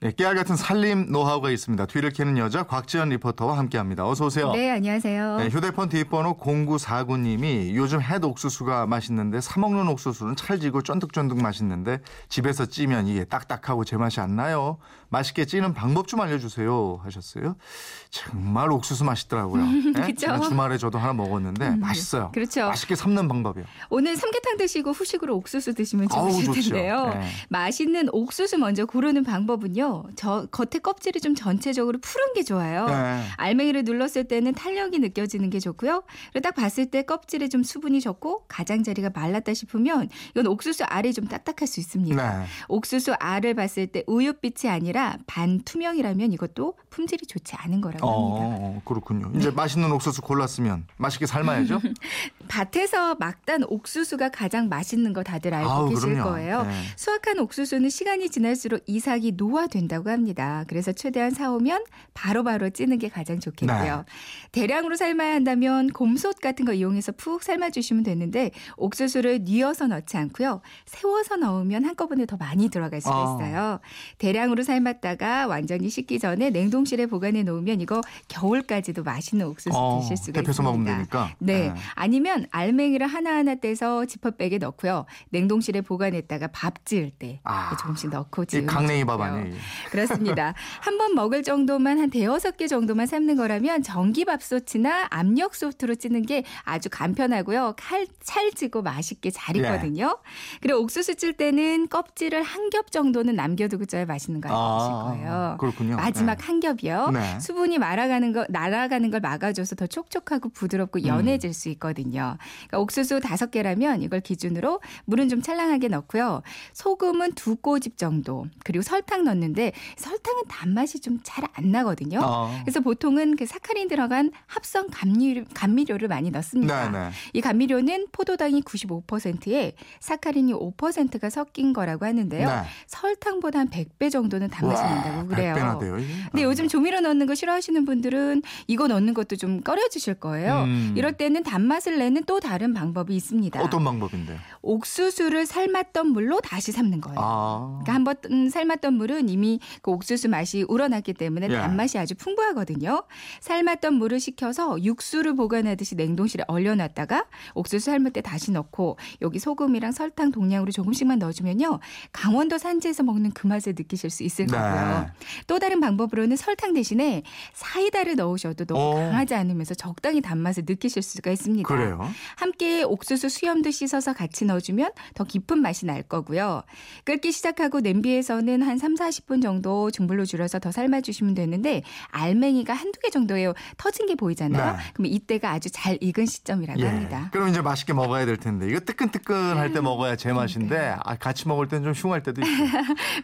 네, 깨알 같은 살림 노하우가 있습니다. 뒤를 캐는 여자 곽지연 리포터와 함께합니다. 어서 오세요. 네, 안녕하세요. 네, 휴대폰 뒷번호 0949님이 요즘 햇 옥수수가 맛있는데 사 먹는 옥수수는 찰지고 쫀득쫀득 맛있는데 집에서 찌면 이게 딱딱하고 제맛이 안 나요. 맛있게 찌는 방법 좀 알려주세요 하셨어요. 정말 옥수수 맛있더라고요. 네? 그렇죠. 주말에 저도 하나 먹었는데 맛있어요. 그렇죠. 맛있게 삶는 방법이요. 오늘 삼계탕 드시고 후식으로 옥수수 드시면 좋으실 텐데요. 네. 맛있는 옥수수 먼저 고르는 방법은요. 저 겉에 껍질이 좀 전체적으로 푸른 게 좋아요. 네. 알맹이를 눌렀을 때는 탄력이 느껴지는 게 좋고요. 그리고 딱 봤을 때 껍질에 좀 수분이 적고 가장자리가 말랐다 싶으면 이건 옥수수 알이 좀 딱딱할 수 있습니다. 네. 옥수수 알을 봤을 때 우윳빛이 아니라 반투명이라면 이것도 품질이 좋지 않은 거라고 합니다. 그렇군요. 이제 네. 맛있는 옥수수 골랐으면 맛있게 삶아야죠. 밭에서 막 딴 옥수수가 가장 맛있는 거 다들 알고 계실 그럼요. 거예요. 네. 수확한 옥수수는 시간이 지날수록 이삭이 노화된 다고 합니다. 그래서 최대한 사오면 바로바로 찌는 게 가장 좋겠고요. 네. 대량으로 삶아야 한다면 곰솥 같은 거 이용해서 푹 삶아주시면 되는데 옥수수를 뉘어서 넣지 않고요. 세워서 넣으면 한꺼번에 더 많이 들어갈 수가 있어요. 대량으로 삶았다가 완전히 식기 전에 냉동실에 보관해 놓으면 이거 겨울까지도 맛있는 옥수수 드실 수가 있습니다. 먹으면 되니까. 네. 네. 아니면 알맹이를 하나하나 떼서 지퍼백에 넣고요. 냉동실에 보관했다가 밥 지을 때 조금씩 넣고 지으면 좋고요. 강냉이 밥 아니에요? 그렇습니다. 한 번 먹을 정도만 한 5개 정도만 삶는 거라면 전기밥솥이나 압력솥으로 찌는 게 아주 간편하고요. 찰지고 맛있게 잘 익거든요. 예. 그리고 옥수수 찔 때는 껍질을 한 겹 정도는 남겨두고 쪄야 맛있는 거 아실 거예요. 그렇군요. 마지막 예. 한 겹이요. 네. 수분이 날아가는 걸 막아줘서 더 촉촉하고 부드럽고 연해질 수 있거든요. 그러니까 옥수수 5개라면 이걸 기준으로 물은 좀 찰랑하게 넣고요. 소금은 2꼬집 정도 그리고 설탕 넣는데 설탕은 단맛이 좀 잘 안 나거든요. 그래서 보통은 그 사카린 들어간 합성 감미료를 많이 넣습니다. 네네. 이 감미료는 포도당이 95%에 사카린이 5%가 섞인 거라고 하는데요. 네. 설탕보다 한 100배 정도는 단맛이 난다고 그래요. 100배나 돼요, 이게? 근데 요즘 조미료 넣는 거 싫어하시는 분들은 이거 넣는 것도 좀 꺼려주실 거예요. 이럴 때는 단맛을 내는 또 다른 방법이 있습니다. 어떤 방법인데? 옥수수를 삶았던 물로 다시 삶는 거예요. 그러니까 한 번 삶았던 물은 이미 그 옥수수 맛이 우러났기 때문에 단맛이 아주 풍부하거든요. 삶았던 물을 식혀서 육수를 보관하듯이 냉동실에 얼려놨다가 옥수수 삶을 때 다시 넣고 여기 소금이랑 설탕 동량으로 조금씩만 넣어주면요. 강원도 산지에서 먹는 그 맛을 느끼실 수 있을 거고요. 또 다른 방법으로는 설탕 대신에 사이다를 넣으셔도 너무 강하지 않으면서 적당히 단맛을 느끼실 수가 있습니다. 그래요? 함께 옥수수 수염도 씻어서 같이 넣어주면 더 깊은 맛이 날 거고요. 끓기 시작하고 냄비에서는 한 3-40분 정도 중불로 줄여서 더 삶아주시면 되는데 알맹이가 한두 개 정도에 터진 게 보이잖아요. 네. 그럼 이때가 아주 잘 익은 시점이라고 합니다. 그럼 이제 맛있게 먹어야 될 텐데 이거 뜨끈뜨끈할 때 먹어야 제맛인데 같이 먹을 때는 좀 흉할 때도 있어요.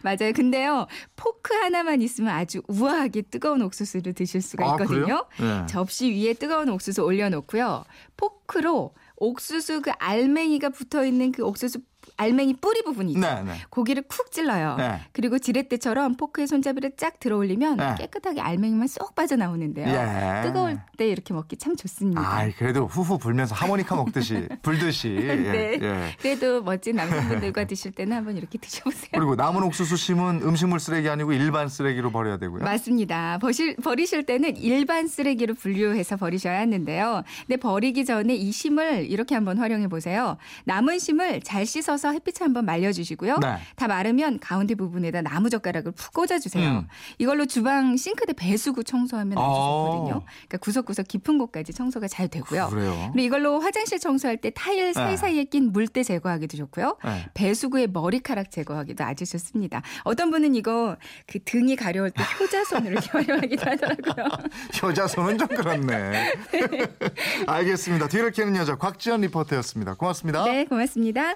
맞아요. 근데요. 포크 하나만 있으면 아주 우아하게 뜨거운 옥수수를 드실 수가 있거든요. 네. 접시 위에 뜨거운 옥수수 올려놓고요. 포크로 옥수수 그 알맹이가 붙어있는 그 옥수수 알맹이 뿌리 부분이 있죠. 네, 네. 고기를 쿡 찔러요. 네. 그리고 지렛대처럼 포크에 손잡이를 쫙 들어올리면 네. 깨끗하게 알맹이만 쏙 빠져나오는데요. 예. 뜨거울 때 이렇게 먹기 참 좋습니다. 그래도 후후 불면서 하모니카 먹듯이 불듯이. 네. 예. 그래도 멋진 남성분들과 드실 때는 한번 이렇게 드셔보세요. 그리고 남은 옥수수 심은 음식물 쓰레기 아니고 일반 쓰레기로 버려야 되고요. 맞습니다. 버리실 때는 일반 쓰레기로 분류해서 버리셔야 하는데요. 근데 버리기 전에 이 심을 이렇게 한번 활용해보세요. 남은 심을 잘 씻어서 햇빛에 한번 말려주시고요. 네. 다 마르면 가운데 부분에다 나무젓가락을 푹 꽂아주세요. 이걸로 주방 싱크대 배수구 청소하면 아주 좋거든요. 그러니까 구석구석 깊은 곳까지 청소가 잘 되고요. 그래요? 그리고 이걸로 화장실 청소할 때 타일 사이사이에 낀 물때 제거하기도 좋고요. 배수구에 머리카락 제거하기도 아주 좋습니다. 어떤 분은 이거 그 등이 가려울 때 효자손으로 활용하기도 하더라고요. 효자손은 좀 그렇네. 네. 알겠습니다. 뒤를 캐는 여자 곽지연 리포터였습니다. 고맙습니다. 네, 고맙습니다.